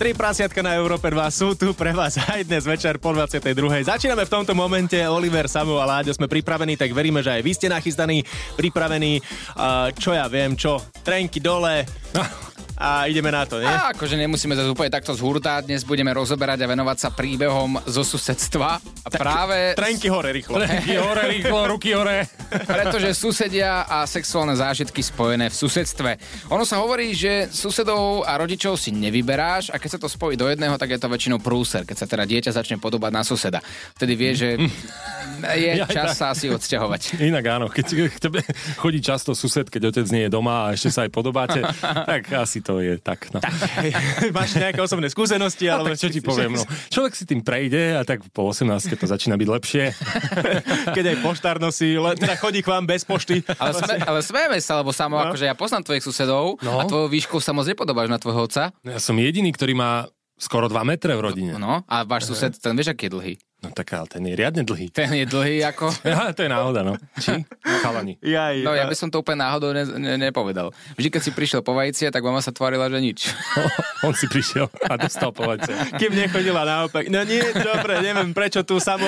Tri prasiatka na Európe 2 sú tu pre vás aj dnes večer po 22. Začíname v tomto momente. Oliver, Samuel a Láďo sme pripravení, tak veríme, že aj vy ste nachystaní, pripravení. Čo ja viem, čo? Trenky dole. A ideme na to, nie? A akože nemusíme zase úplne takto z hurta. Dnes budeme rozoberať a venovať sa príbehom zo susedstva. A práve... Trenky hore rýchlo. Trenky hore rýchlo, ruky hore. Pretože susedia a sexuálne zážitky spojené v susedstve. Ono sa hovorí, že susedov a rodičov si nevyberáš a keď sa to spojí do jedného, tak je to väčšinou prúser, keď sa teda dieťa začne podobať na suseda. Vtedy vie, že je čas sa asi odsťahovať. Inak áno, keď chodí často sused, keď otec nie je doma a ešte sa aj podobáte, tak asi to je tak. No. Tak máš nejaké osobné skúsenosti, alebo čo ti poviem? No. Človek si tým prejde a tak po 18 to začína byť lepšie. Keď aj poštár nosí, teda chodí k vám bez pošty. Ale smejeme sa, lebo samo, akože ja poznám tvojich susedov a tvojou výšku sa moc nepodobáš na tvojho otca. Ja som jediný, ktorý má skoro 2 metre v rodine. No, a váš sused, ten vieš, aký je dlhý? No tak, ale ten je riadne dlhý. Ten je dlhý ako... Ja, to je náhoda, no. Či? Chalani. No ja by som to úplne náhodou nepovedal. Vždy, keď si prišiel po vajcia, tak mama sa tvárila, že nič. On si prišiel a dostal po vajcia. Kým nechodila naopak. No nie, dobre, neviem prečo tu samo.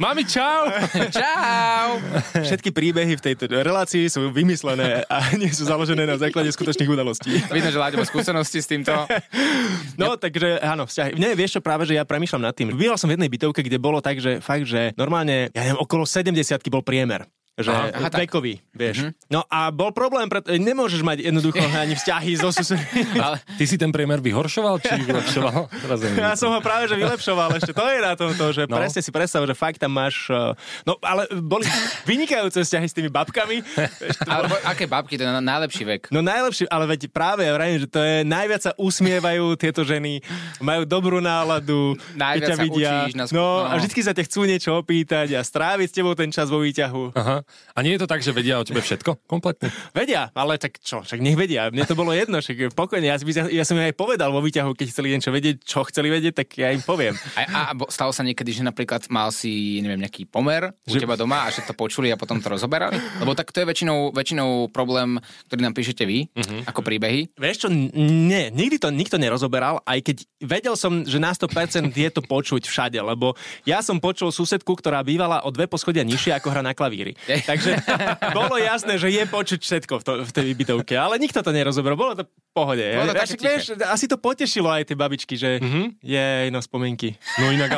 Mami, čau! Čau! Všetky príbehy v tejto relácii sú vymyslené a nie sú založené na základe skutočných udalostí. Vidno, že Láďo má skúsenosti s týmto. No, takže áno, vzťahy. Ne, vieš čo, práve že ja premýšľam nad tým. Býval som jednej bytovke, kde bolo tak, že fakt, že normálne, ja neviem, okolo 70-ky bol priemer. Že vekový, vieš. Mm-hmm. No a bol problém, pretože nemôžeš mať jednoducho ani vzťahy so susedmi. Ale ty si ten priemer vyhoršoval, či vylepšoval? Ja som ho práve, že vylepšoval ešte. To je na tomto, že presne si predstav, že fakt tam máš... No ale boli vynikajúce vzťahy s tými babkami. Ale aké babky? To je najlepší vek. No najlepší, ale veď práve ja vravím, že to je najviac sa usmievajú tieto ženy, majú dobrú náladu, keď ťa vidia. No a vždycky sa ťa chcú niečo opýtať a stráviť s tebou ten čas vo výťahu. Aha. A nie je to tak, že vedia o tebe všetko? Kompletne? Vedia, ale tak čo? Však nech vedia. Mne to bolo jedno, však pokojne. Ja som im aj povedal vo výťahu, keď chceli niečo vedieť, čo chceli vedieť, tak ja im poviem. A stalo sa niekedy, že napríklad mal si, neviem, nejaký pomer u teba doma a že to počuli a potom to rozoberali? Lebo tak to je väčšinou problém, ktorý nám píšete vy, ako príbehy. Vieš čo? Nie, nikdy to nikto nerozoberal, aj keď vedel som, že na 100% je to počuť všade, lebo ja som počul susedku, ktorá bývala o 2 poschodia nižšie, ako hra na klavíri. Takže bolo jasné, že je počuť všetko v tej bytovke, ale nikto to nerozobral. Bolo to v pohode. Vieš, asi to potešilo aj tie babičky, že jej, no spomienky. No inak,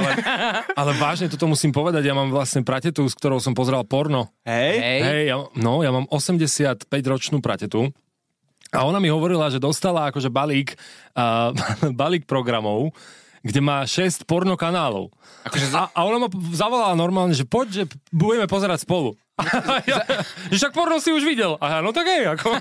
ale vážne toto musím povedať, ja mám vlastne pratetu, s ktorou som pozeral porno. Hej, ja mám 85-ročnú pratetu. A ona mi hovorila, že dostala akože balík programov, kde má 6 porno kanálov. Akože a ona ma zavolala normálne, že poď, že budeme pozerať spolu. Že však porno si už videl. Aha, no tak hej, ako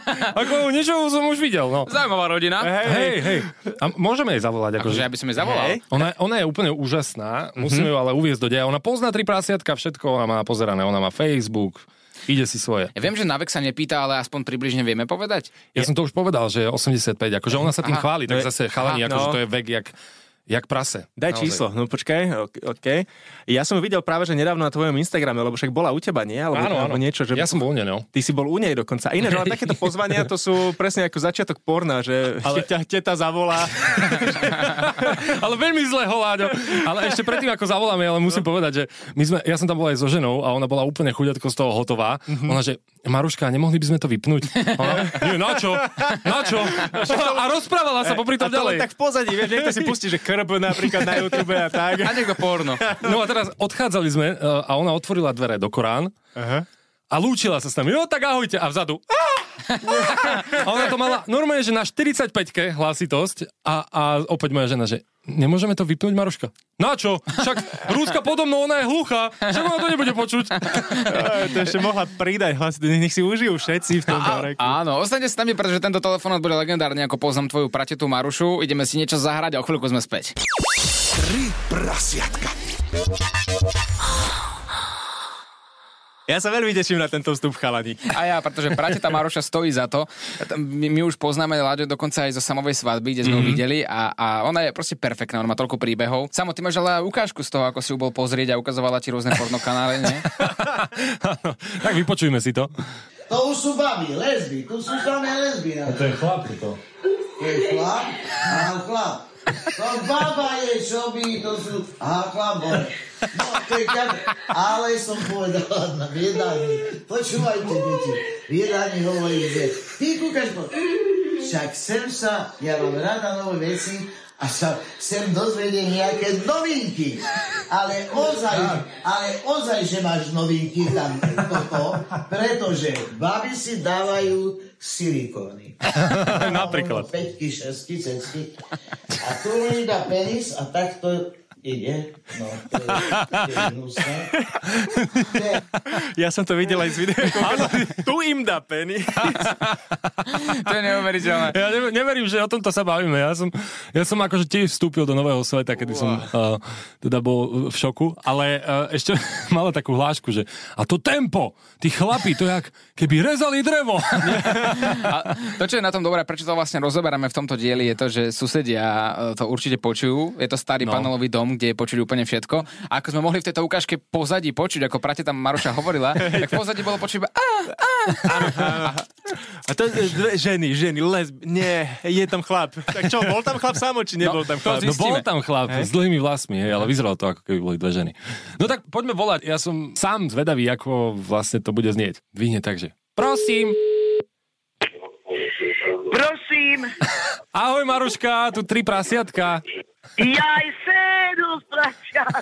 niečo som už videl. No. Zaujímavá rodina. Hej. A môžeme jej zavolať. Akože ja by som jej zavolal. Hey. Ona je úplne úžasná, musíme ju ale uviesť do deja. Ona pozná 3 prasiatka, všetko ona má pozerané. Ona má Facebook, ide si svoje. Ja viem, že na vek sa nepýta, ale aspoň približne vieme povedať. Ja som to už povedal, že je 85, akože ona sa tým chváli, tak zase chalani, akože to je vek jak prase. Daj naozaj číslo, no počkaj, okej. Ja som videl práve, že nedávno na tvojom Instagrame, lebo však bola u teba, nie? Áno. Alebo niečo, že... Ja som bol u nej, no. Ty si bol u nej dokonca. Iné, ale takéto pozvania, to sú presne ako začiatok porna, že ťa teta zavolá. Ale veľmi zle, Láďo. Ale ešte predtým, ako zavoláme, ale musím povedať, že ja som tam bol aj so ženou a ona bola úplne chuďatko z toho hotová. Ona, že Maruška, nemohli by sme to vypnúť? Nie, na čo? A rozprávala sa popri tom ďalej. Tak v pozadí, vieš, niekto si pustí, že napríklad na YouTube a tak. A niekto porno. No a teraz odchádzali sme a ona otvorila dvere do Korán a lúčila sa s nami. No tak ahojte. A vzadu. A ona to mala normálne, že na 45-ke hlasitosť a opäť moja žena, že nemôžeme to vypnúť, Maruška? Na čo? Však Rúska podomno, ona je hluchá. Však ona to nebude počuť. To ešte mohla pridať hlas. Nech si užijú všetci v tom bareku. Áno, ostaňte s nami, pretože tento telefonát bude legendárny, ako poznám tvoju pratetu Marušu. Ideme si niečo zahrať a o chvíľku sme späť. Tri prasiatka. Ja sa veľmi teším na tento vstup, chalani. A ja, pretože brateta Maruša stojí za to. My už poznáme Láďo dokonca aj zo Samovej svadby, kde sme ho videli a ona je proste perfektná, ona má toľko príbehov. Samo, ty máš ale ukážku z toho, ako si ju bol pozrieť a ukazovala ti rôzne pornokanály, nie? Áno, tak vypočujme si to. To už sú baby, lesby, tu sú samé lesby. A to je chlap, to. To je chlap? Aha, chlap. To baba je, čo by, to sú... Aha, chlap, boj. No, to je tak, ale som povedal na viedaní. Počúvajte, deti, viedaní hovorí, že ty kúkaš po... Však sem sa, ja vám rada nové veci, a sa sem dozvediem nejaké novinky. Ale ozaj, že máš novinky tam toto, pretože baby si dávajú silikóny. Napríklad. 5-ky, 6-ky, 7-ky. A tu mi dá penis a takto ide. No, to je hnusné. Ja som to videl aj z videa. Tu im dá penis. To je neuveriteľné. Ja neverím, že o tomto sa bavíme. Ja som akože tiež vstúpil do nového sveta, kedy som teda bol v šoku, ale ešte mala takú hlášku, že a to tempo, tí chlapi, to jak keby rezali drevo. A to, čo je na tom dobré, prečo to vlastne rozoberáme v tomto dieli, je to, že susedia to určite počujú. Je to starý panelový dom, kde je počuť úplne všetko. A ako sme mohli v tejto ukážke pozadí počuť, ako práve tam Maruša hovorila, tak pozadí bolo počuť iba a to ženy, lesby, nie, je tam chlap. Tak čo, bol tam chlap sám, či nebol tam chlap? No bol tam chlap, s dlhými vlasmi, ale vyzeralo to, ako keby boli dve ženy. No tak poďme volať, ja som sám zvedavý, ako vlastne to bude znieť. Dvihne takže. Prosím. Prosím. Ahoj Maruška, tu tri prasiatka. Jaj, sedú prasiat.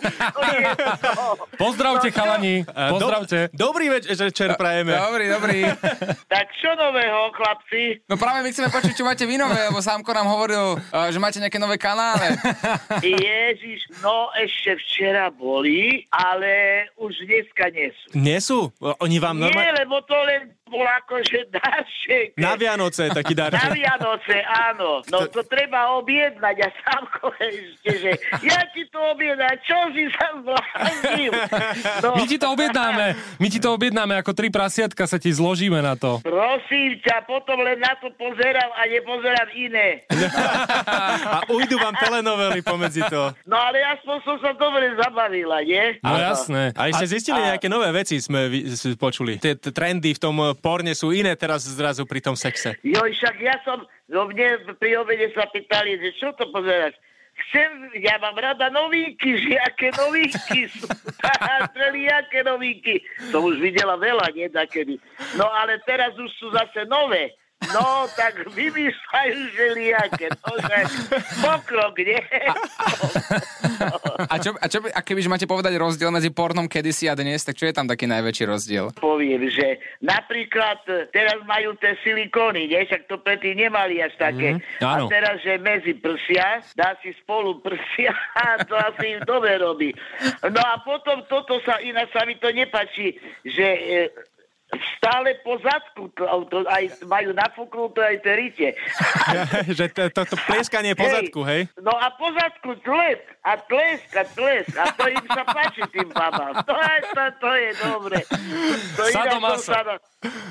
Pozdravte, chalani. Pozdravte. Dobrý večer prajeme. Dobrý. Tak čo nového, chlapci? No práve my chceme počuť, čo máte vy nové, lebo Sámko nám hovoril, že máte nejaké nové kanále. Ježiš, no ešte včera boli, ale už dneska nesú. Nesú? Oni vám normálne... Nie, lebo to len bol akože darček. Na Vianoce taký darček. Na Vianoce, áno. No to treba objednať a Sámko ešte, že ja ti to objednám, čo si sa zvláznil. No. My ti to objednáme, ako tri prasiatka sa ti zložíme na to. Prosím ťa, potom len na to pozerám a nepozerám iné. A ujdu vám telenovely pomedzi to. No ale aspoň som sa dobre zabavila, nie? No jasné. A ešte zistili nejaké nové veci, sme počuli. Tie trendy v tom porne sú iné teraz zrazu pri tom sexe. Joj, však ja som, no mne pri obede sa pýtali, že čo to pozeráš? Ja mám rada novinky, že aké novinky sú. Aké novinky. Som už videla veľa, nie takedy. No ale teraz už sú zase nové. No, tak vymýšľajú želiaké. No, tak pokrok, nie? A kebyže máte povedať rozdiel medzi pornom kedysi a dnes, tak čo je tam taký najväčší rozdiel? Poviem, že napríklad teraz majú tie silikóny, nie? Však to predtým nemali až také. A teraz, že medzi prsia, dá si spolu prsia a to asi im dobre robí. No a potom toto sa, ináč sa mi to nepáči, že... stále po zadku aj majú nafúknuté aj tie rite. Že to pleskanie po zadku, hej? No a po zadku tlesk. A to im sa páči tým babám. To je dobre.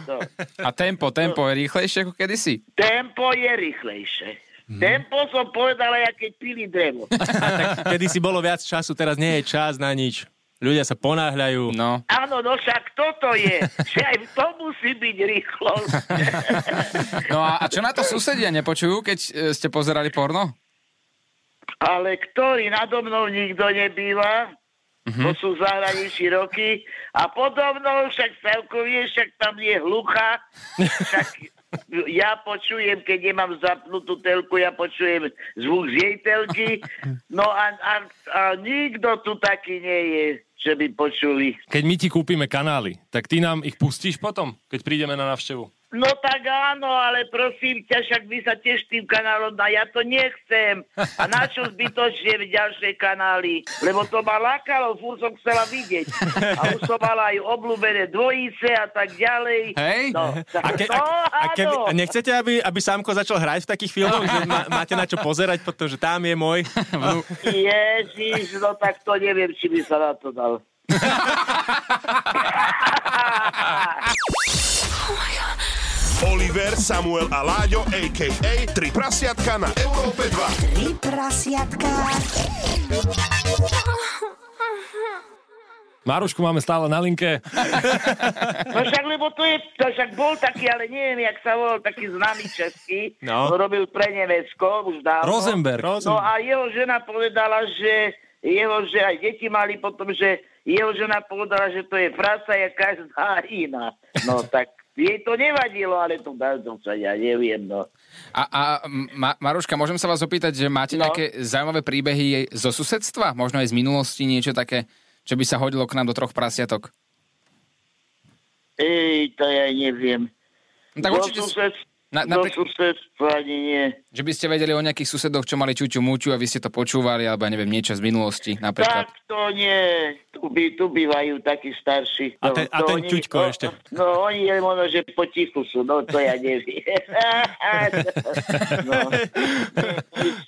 To. A tempo je rýchlejšie ako kedysi? Tempo je rýchlejšie. Tempo som povedala, ja keď pili drevo. Tak kedysi bolo viac času, teraz nie je čas na nič. Ľudia sa ponáhľajú. No. Áno, no však toto je. Že aj to musí byť rýchlo. No a čo na to susedia nepočujú, keď ste pozerali porno? Ale ktorý nado mnou nikto nebýva. To sú zahraničí roky. A podobno však celkovie, však tam je hlucha. Však ja počujem, keď nemám zapnutú telku, ja počujem zvuk z jej telky. No a nikto tu taký nie je, že by počuli. Keď my ti kúpime kanály, tak ty nám ich pustíš potom, keď prídeme na návštevu? No tak áno, ale prosím ťa, však vy sa tiež tým kanálom dá, ja to nechcem. A na čo zbytočne v ďalšej kanály? Lebo to ma lákalo, furt som chcela vidieť. A už som mala aj obľúbené dvojice a tak ďalej. Hej? No, a nechcete, aby Sámko začal hrať v takých filmoch? Že máte na čo pozerať, pretože tam je môj vnúk. Ježiš, no tak to neviem, či by sa na to dal. Oliver, Samuel a Láďo, a.k.a. Tri prasiatka na Európe 2. Tri prasiatka. Marušku máme stále na linke. No však, lebo to je, to však bol taký, ale neviem, jak sa volal, taký známy český. No. Robil pre Nemecko, už dávno. Rosenberg. No a jeho žena povedala, že aj deti mali potom, že jeho žena povedala, že to je prasa, jaká každá iná. No tak jej to nevadilo, ale to dávno sa ja neviem, no. Maruška, môžem sa vás opýtať, že máte nejaké zaujímavé príbehy zo susedstva? Možno aj z minulosti niečo také, čo by sa hodilo k nám do troch prasiatok? Ej, to ja neviem. No, tak určite do susedstva ani nie. Že by ste vedeli o nejakých susedoch, čo mali čuťu muťu a vy ste to počúvali, alebo neviem, niečo z minulosti napríklad. Tak to nie. Tu bývajú takí starší. A ten čuťko ešte. No oni je možno, že potichu sú. No to ja neviem.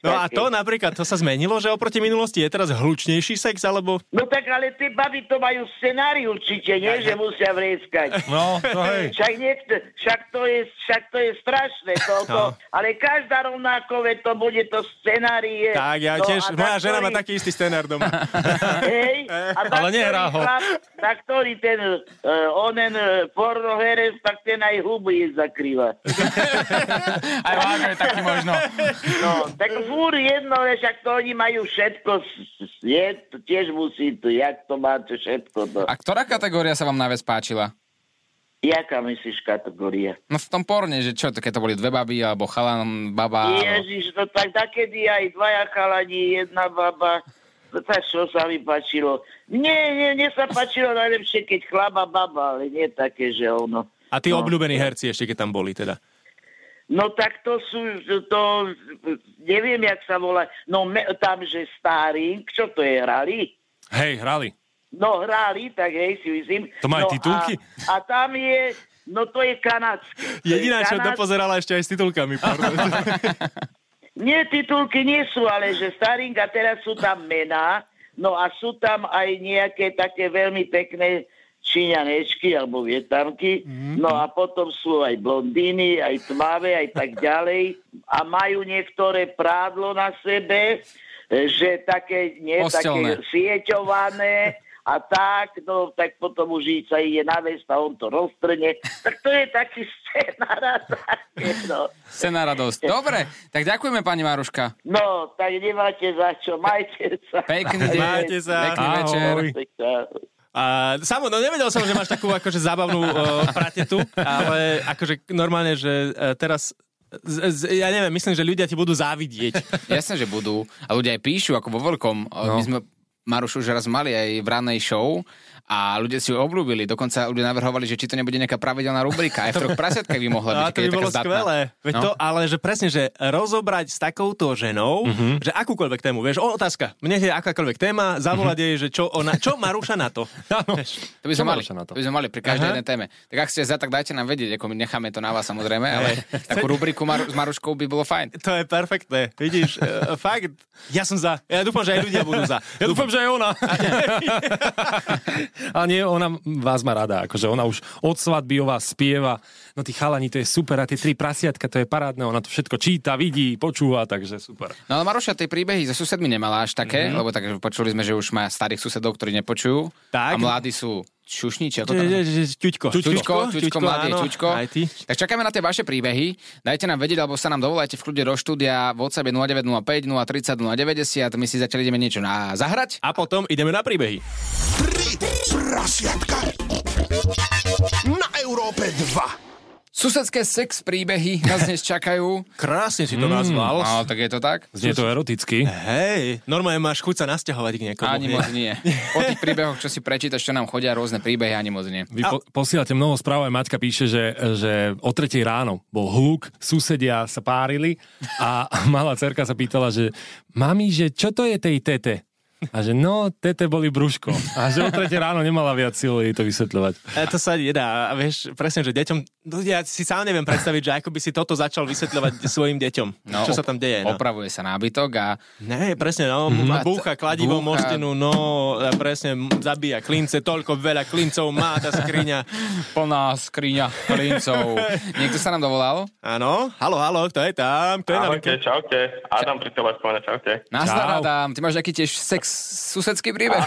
No a to napríklad, to sa zmenilo, že oproti minulosti je teraz hlučnejší sex, alebo... No tak ale tie baby to majú scenári určite, nie? Že musia vrieskať. No, to hej. Však to je strašné toto, ale každá rovnákové to bude to scenárie. Tak, ja tiež, moja žena má taký istý scenár doma. Hej, ale nehrá ho. Tak ktorý ten, onen pornoherec, tak ten aj huby zakrýva. Aj vážne taký možno. No, tak fúr jedno, však to oni majú všetko, je, tiež musí to, jak to máte všetko. To. A ktorá kategória sa vám najviac páčila? Jaká myslíš kategória? No v tom porne, že čo, keď to boli dve baby, alebo chalan, baba... Ježiš, no tak takedy aj dvaja chalani, jedna baba, no tak čo sa mi páčilo? Mne sa páčilo najlepšie, keď chlaba, baba, ale nie také, že ono. A tí obľúbení herci ešte, keď tam boli teda? No tak to neviem, jak sa volá, no tam, že starý, čo to je, hrali? Hej, hrali. No, hráli, tak hej, si myslím. To má aj titulky? A tam je, no to je kanadské. Jediná, čo to pozerala ešte aj s titulkami. Nie, titulky nie sú, ale že starinka, teraz sú tam mená, no a sú tam aj nejaké také veľmi pekné číňanečky alebo vietnamky, no a potom sú aj blondíny, aj tmavé, aj tak ďalej a majú niektoré prádlo na sebe, že také, nie, také sieťované, a tak, no, tak potom už sa ide navesť a on to roztrne. Tak to je taký scéna radosť. Dobre, tak ďakujeme, pani Maruška. No, tak nemáte za čo, majte sa. Pekný deň, pekný večer. Samo, no nevedel som, že máš takú akože zábavnú pratetu, ale akože normálne, že teraz... ja neviem, myslím, že ľudia ti budú závidieť. Jasne, že budú. A ľudia aj píšu, ako vo veľkom. My sme... Marušu už raz mali aj v ranej show a ľudia si ju obľúbili. Dokonca ľudia navrhovali, že či to nebude nejaká pravidelná rubrika. Aj v troch prasiatkách by mohla byť. To by bolo skvelé. No? Ale že presne, že rozobrať s takouto ženou, že akúkoľvek tému, vieš, otázka. Mne je akákoľvek téma, zavolať jej, že čo Maruša na to. To by sme mali pri každej jednej téme. Tak ak ste za, tak dajte nám vedieť, ako my necháme to na vás samozrejme, ale takú rubriku s Maruškou by bolo fajn. To je perfektné. Vidíš, fakt. Ja som za. Ja dúfam, že aj ľudia budú za. Ja dúfam, že aj ona. Ale nie, ona vás má rada, akože ona už od svadby o vás spieva, no tí chalani, to je super, a tie tri prasiatka, to je parádne, ona to všetko číta, vidí, počúva, takže super. No ale Maruša, tie príbehy so susedmi nemala až také, lebo tak počuli sme, že už má starých susedov, ktorí nepočujú, tak. A mladí sú šušniči, ako tam? Čuťko, mladé Čuťko. Tak čakáme na tie vaše príbehy. Dajte nám vedieť, alebo sa nám dovolajte v kľude do štúdia WhatsApp 0905 030 090. My si zatiaľ ideme niečo zahrať. A potom ideme na príbehy. Tri prasiatka na Európe 2. Susedské sex príbehy nás dnes čakajú. Krásne si to nazval. Áno, tak je to tak. Znie to eroticky. Hej, normálne máš chuť sa nasťahovať k niekomu. Ani moc nie. Po tých príbehoch, čo si prečítaš, čo nám chodia rôzne príbehy, ani moc nie. Vy posielate mnoho správ, aj Maťka píše, že o 3:00 ráno bol hluk, susedia sa párili a malá dcerka sa pýtala, že mami, že čo to je tej tete? A že no, tete boli brúško. A že o 3 ráno nemala viac síly to vysvetľovať. To sa nedá. A vieš, presne, že deťom... Ja si sám neviem predstaviť, že ako by si toto začal vysvetľovať svojim deťom. No, čo sa tam deje. No. Opravuje sa nábytok a... Ne, presne, no. Búcha kladivo mostenu, no. A presne zabíja klince. Toľko veľa klincov má tá skriňa. Plná skriňa klincov. Niekto sa nám dovolal? Áno. Halo, halo, kto je tam? Kto je ahojte, na... čaute. Adam pri telefóne, čaute. Nazdar, Adam. Ty máš aký tiež sex susedský príbeh?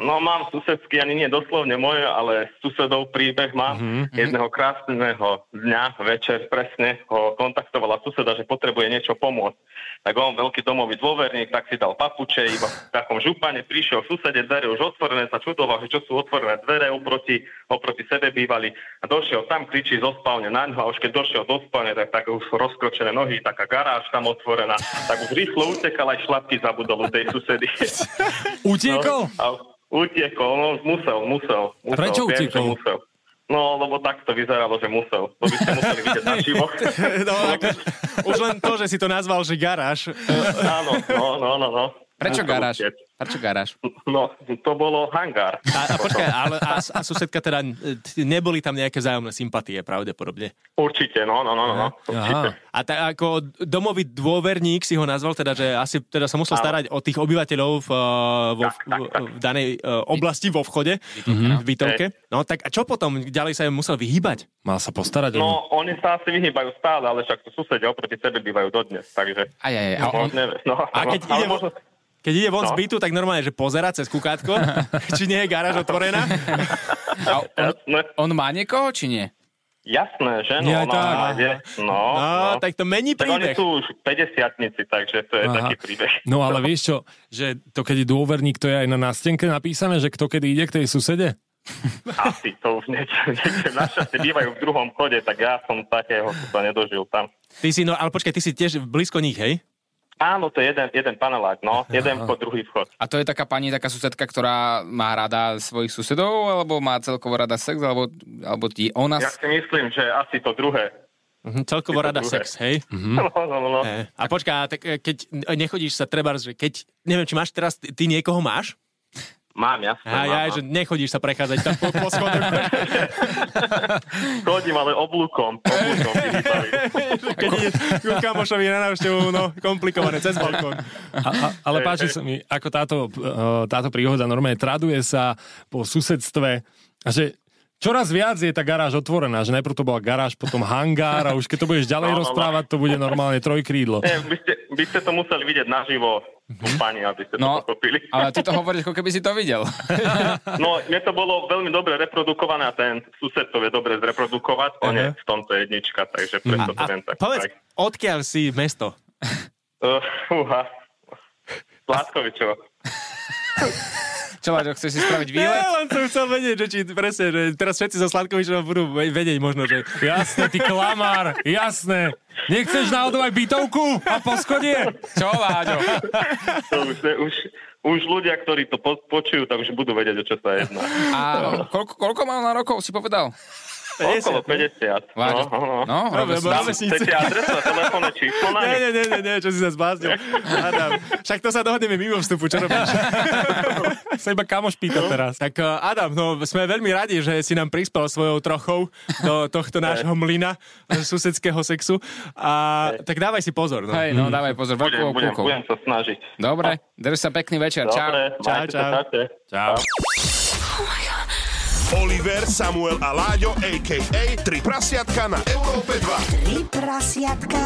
No mám susedský, ani nie doslovne môj, ale susedov príbeh mám. Jedného krásneho dňa, večer presne, ho kontaktovala suseda, že potrebuje niečo pomôcť. Tak on, veľký domový dôverník, tak si dal papuče, iba v takom župane prišiel susede, dvere už otvorené, sa čudoval, že čo sú otvorené dvere, oproti sebe bývali. A došiel tam, kričí zo spálne na ňu, a už keď došiel do spálne, tak už sú rozkročené nohy, taká garáž tam otvorená, tak už rýchlo utekal, aj šlapky zabudol u tej susedy. Utiekol? No, utiekol, no musel. Prečo utiekol? Musel. No, lebo tak to vyzeralo, že musel. To by ste museli vidieť na živo. No, už len to, že si to nazval, že garáž. Áno, no. Prečo garáž? No, to bolo hangár. A počkaj, ale a susedka teda, neboli tam nejaké vzájomné sympatie, pravdepodobne? Určite, no. Určite. A tak ako domový dôverník si ho nazval, teda, že asi teda sa musel starať o tých obyvateľov v danej oblasti, vo vchode, v bytovke. No, tak a čo potom? Ďalej sa im musel vyhýbať? Mal sa postarať? No, oni sa asi vyhýbajú stále, ale však susedia oproti sebe bývajú dodnes, takže... Keď ide von z bytu, tak normálne, že pozera cez kukátko, či nie je garáž otvorená. A on má niekoho, či nie? Jasné, že no. No, tak to mení príbeh. Tak oni sú už 50-tnici, takže to je taký príbeh. No ale vieš čo, že to keď je dôverník, to je aj na nástenke napísané, že kto kedy ide k tej susede? Asi to už niečo. Našťastie bývajú v druhom chode, tak ja som takého sa nedožil tam. Ty si, no ale počkaj, ty si tiež blízko nich, hej? Áno, to je jeden panelák, no. Jeden vchod, druhý vchod. A to je taká pani, taká susedka, ktorá má rada svojich susedov, alebo má celkovo rada sex, alebo ti ona... Ja si myslím, že asi to druhé. Celkovo rada sex, hej? No. A počká, tak keď nechodíš sa trebárs, že keď... Neviem, či máš teraz... Ty niekoho máš? Mám, jasne. Že nechodíš sa prechádzať tam po schodoch. Chodím, ale oblúkom. Keď ide ku kamošovi na návštevu, no, komplikované, cez balkón. Ale páči sa mi, ako táto príhoda normálne traduje sa po susedstve, že čoraz viac je tá garáž otvorená, že najprv to bola garáž, potom hangár a už keď to budeš ďalej rozprávať, to bude normálne trojkrídlo. By ste to museli vidieť naživo, pani, aby ste to pochopili. Ale ty to hovoríš, ako keby si to videl. No, mne to bolo veľmi dobre reprodukované a ten sused to vie dobre zreprodukovať, on je v tomto jednička, takže preto to viem tak. Povedz, odkiaľ si mesto? Sládkovičovo. Čo, Laďo, chceš si spraviť výlet? Ja len som chcel vedieť, že či presne, že teraz všetci zo Sládkovičova budú vedieť možno, že jasné, ty klamár, jasné. Nechceš náhodou aj bytovku a poschodie? Čo, Laďo? Už ľudia, ktorí to počujú, tak už budú vedieť, o čo sa jedná. A koľko mal na rokov, si povedal? Okolo 50. No, chcete adresu a telefónne číslo? Nie, čo si sa zbláznil. Adam, však to sa dohodneme mimo vstupu, čo robíš? Sa iba kamoš pýta teraz. Tak Adam, no sme veľmi radi, že si nám prispel svojou trochou do tohto nášho mlyna susedského sexu. A tak dávaj si pozor. No. Hej, no dávaj pozor. Budem sa snažiť. Dobre, drž sa, pekný večer. Čau. Čau. Oliver, Samuel a Láďo, a.k.a. Tri prasiatka na Európe 2. Tri prasiatka.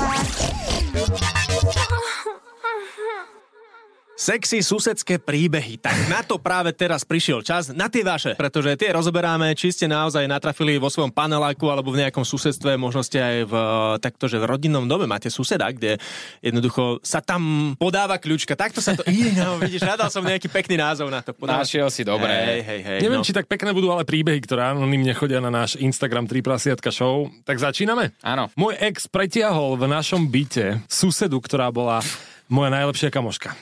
Sexy susedské príbehy. Tak na to práve teraz prišiel čas, na tie vaše, pretože tie rozoberáme, či ste naozaj natrafili vo svojom paneláku alebo v nejakom susedstve, možno ste aj v taktože v rodinnom dome máte suseda, kde jednoducho sa tam podáva kľúčka. Takto sa to ide, no, vidíš, nadal som nejaký pekný názov na to. Našiel si, dobre. Hej, neviem, či tak pekné budú, ale príbehy, ktoré anonymne chodia na náš Instagram Tri prasiatka show. Tak začíname? Áno. Môj ex pretiahol v našom byte susedu, ktorá bola moja najlepšia kamoška.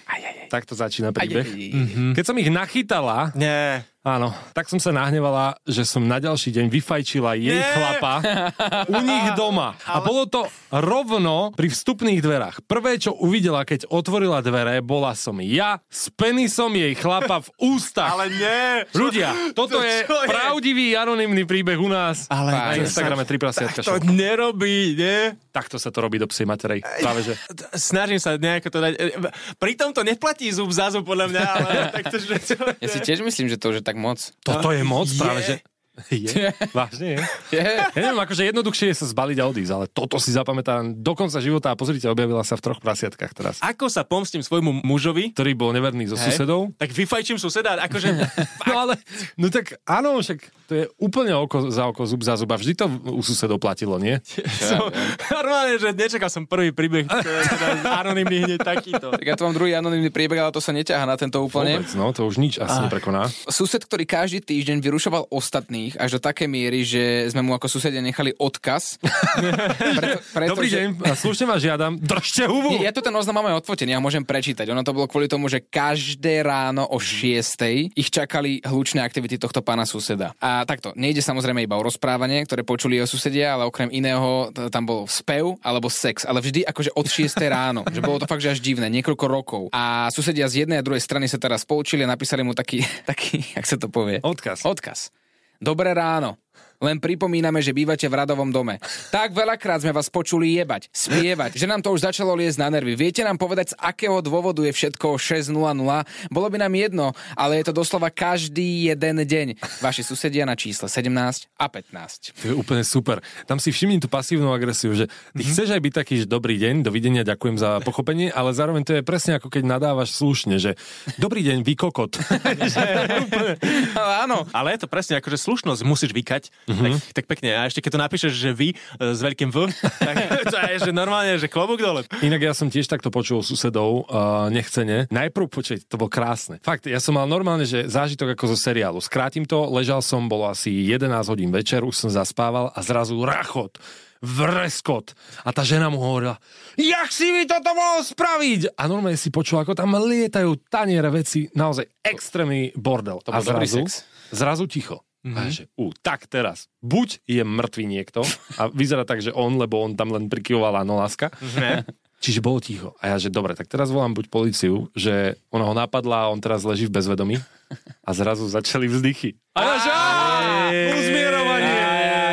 Takto začína príbeh. Keď som ich nachytala a Áno, tak som sa nahnevala, že som na ďalší deň vyfajčila jej chlapa u nich doma. A bolo to rovno pri vstupných dverách. Prvé, čo uvidela, keď otvorila dvere, bola som ja s penisom jej chlapa v ústach. Ale nie! Ľudia, toto je pravdivý anonymný príbeh u nás. Ale na Instagrame Tri prasiatka. Tak to nerobí, nie? Takto sa to robí do psej materej. Práve, že... Snažím sa nejako to dať. Pritom to neplatí zub za zub, podľa mňa, ale takto, že to... Ja si tiež myslím, že to už je tak moc. Toto je moc, práve, že... Je, vážne je. Ja neviem, akože jednoduchšie je sa zbaliť a odísť, ale toto si zapamätám do konca života a pozrite, objavila sa v Troch prasiatkách teraz. Ako sa pomstím svojmu mužovi, ktorý bol neverný so susedou? Tak vyfajčím suseda, akože... No ale, no tak áno, však to je úplne oko za oko, zub za zuba. Vždy to u susedov platilo, nie? Normálne, že nečakal som prvý príbeh, anonymný hneď takýto. Tak ja tu mám druhý anonymný príbeh, ale to sa neťahá na tento úplne. Vôbec, no, to už nič asi neprekoná. Sused, ktorý každý týždeň vyrušoval ostatných až do také miery, že sme mu ako susedia nechali odkaz. Dobrý deň, slušne vás žiadam, držte hubu. Ja tu ten oznam máme odfotený, ja môžem prečítať. Ono to bolo kvôli tomu, že každé ráno o 6:00 ich čakali hlučné aktivity tohto pána suseda. A takto, nejde samozrejme iba o rozprávanie, ktoré počuli jeho susedia, ale okrem iného tam bol spev alebo sex, ale vždy akože od 6:00 ráno. Že bolo to fakt, že až divné, niekoľko rokov. A susedia z jednej a druhej strany sa teraz poučili a napísali mu taký, jak sa to povie? Odkaz. Dobré ráno. Len pripomíname, že bývate v radovom dome. Tak veľakrát sme vás počuli jebať, spievať, že nám to už začalo liesť na nervy. Viete nám povedať, z akého dôvodu je všetko 6:00? Bolo by nám jedno, ale je to doslova každý jeden deň. Vaši susedia na čísle 17 a 15. To je úplne super. Tam si všimni tú pasívnu agresiu, že ty chceš aj byť taký, že dobrý deň, dovidenia, ďakujem za pochopenie, ale zároveň to je presne ako keď nadávaš slušne, že dobrý deň, vy kokot. Áno, ale je to presne ako, že slušnosť musíš vykať. Tak pekne. A ešte keď to napíšeš, že vy s veľkým V, tak to je že normálne, že klobúk dole. Inak ja som tiež takto počul susedov nechcene. Najprv počuť, to bolo krásne. Fakt, ja som mal normálne, že zážitok ako zo seriálu. Skrátim to, ležal som, bolo asi 11 hodín večer, už som zaspával a zrazu rachot. Vreskot. A tá žena mu hovorila, jak si mi toto mohol spraviť? A normálne si počul, ako tam lietajú taniere veci, naozaj extrémny bordel. To bol dobrý sex. Zrazu ticho. A že, tak teraz, buď je mŕtvý niekto a vyzerá tak, že on, lebo on tam len prikyvoval láska. Čiže bolo ticho. A ja, že dobre, tak teraz volám buď políciu, že ona ho napadla a on teraz leží v bezvedomí a zrazu začali vzdychy. A ja, že uzmierovanie.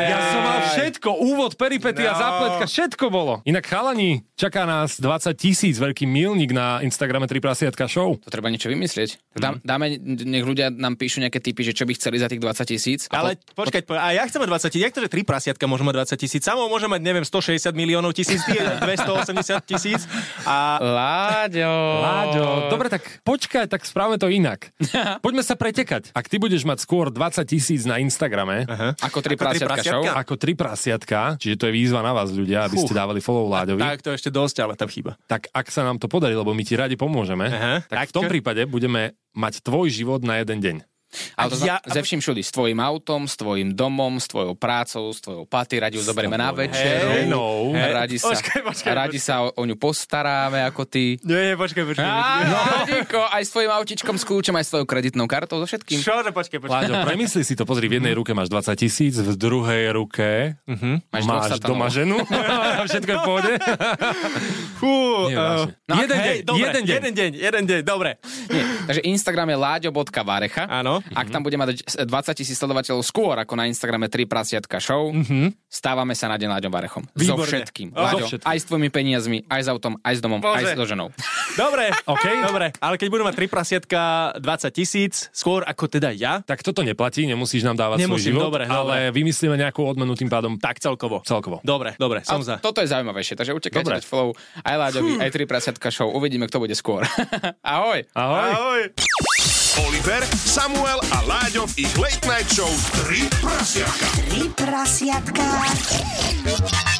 Ja som mal všetko, úvod, peripetia, zapletka, všetko bolo. Inak chalani, čaká nás 20,000 veľký milník na Instagrame Tri prasiatka show. To treba niečo vymyslieť. Dáme, nech ľudia nám píšu nejaké tipy, že čo by chceli za tých 20,000. Ale počkaj, a ja chcem mať 20,000. Jak to, že Tri prasiatka môžu mať 20,000? Samo môže mať, neviem, 160 miliónov, 280 000. A... Láďo. Dobre, tak počkaj, tak správame to inak. Poďme sa pretekať. Ak ty budeš mať skôr 20,000 na Instagrame, ako Tri prasiatka show, ako Tri prasiatka, čiže to je výzva na vás, ľudia, aby ste dávali follow Láďovi. Tak to ešte dosť, ale tam chýba. Tak ak sa nám to podarí, lebo my ti radi pomôžeme, tak v tom prípade budeme mať tvoj život na jeden deň. Ale to ze vším všudy, s tvojím autom, s tvojím domom, s tvojou prácou, s tvojou paty, radi ju zoberieme na večeru, radi sa o ňu postaráme ako ty. Počkaj. Radíko, aj s tvojim autičkom, s kľúčom, aj s tvojou kreditnou kartou, so všetkým. Počkaj. Láďo, premysli si to, pozri, v jednej ruke máš 20,000, v druhej ruke máš doma ženu, všetko je v pohode. Jeden deň, dobre. Takže Instagram je laďo.varecha. Áno. Ak tam budeme mať 20,000 sledovateľov skôr ako na Instagrame Tri prasiatka show, stávame sa na deň Láďom Varechom. So všetkým. Láďo, aj s tvojimi peniazmi, aj s autom, aj s domom, aj s doženou. Dobre, dobre. Ale keď budú mať Tri prasiatka 20,000, skôr ako teda ja, tak toto neplatí, nemusíš nám dávať svoj život, ale vymyslíme nejakú odmenu tým pádom. Tak celkovo. Dobre, som za. Toto je zaujímavejšie, takže utekajte dať follow aj Láďovi, aj Tri prasiatka show. Uvidíme, kto bude skôr. Ahoj. Oliver, Samuel a Láďo v ich late night show Tri prasiatka.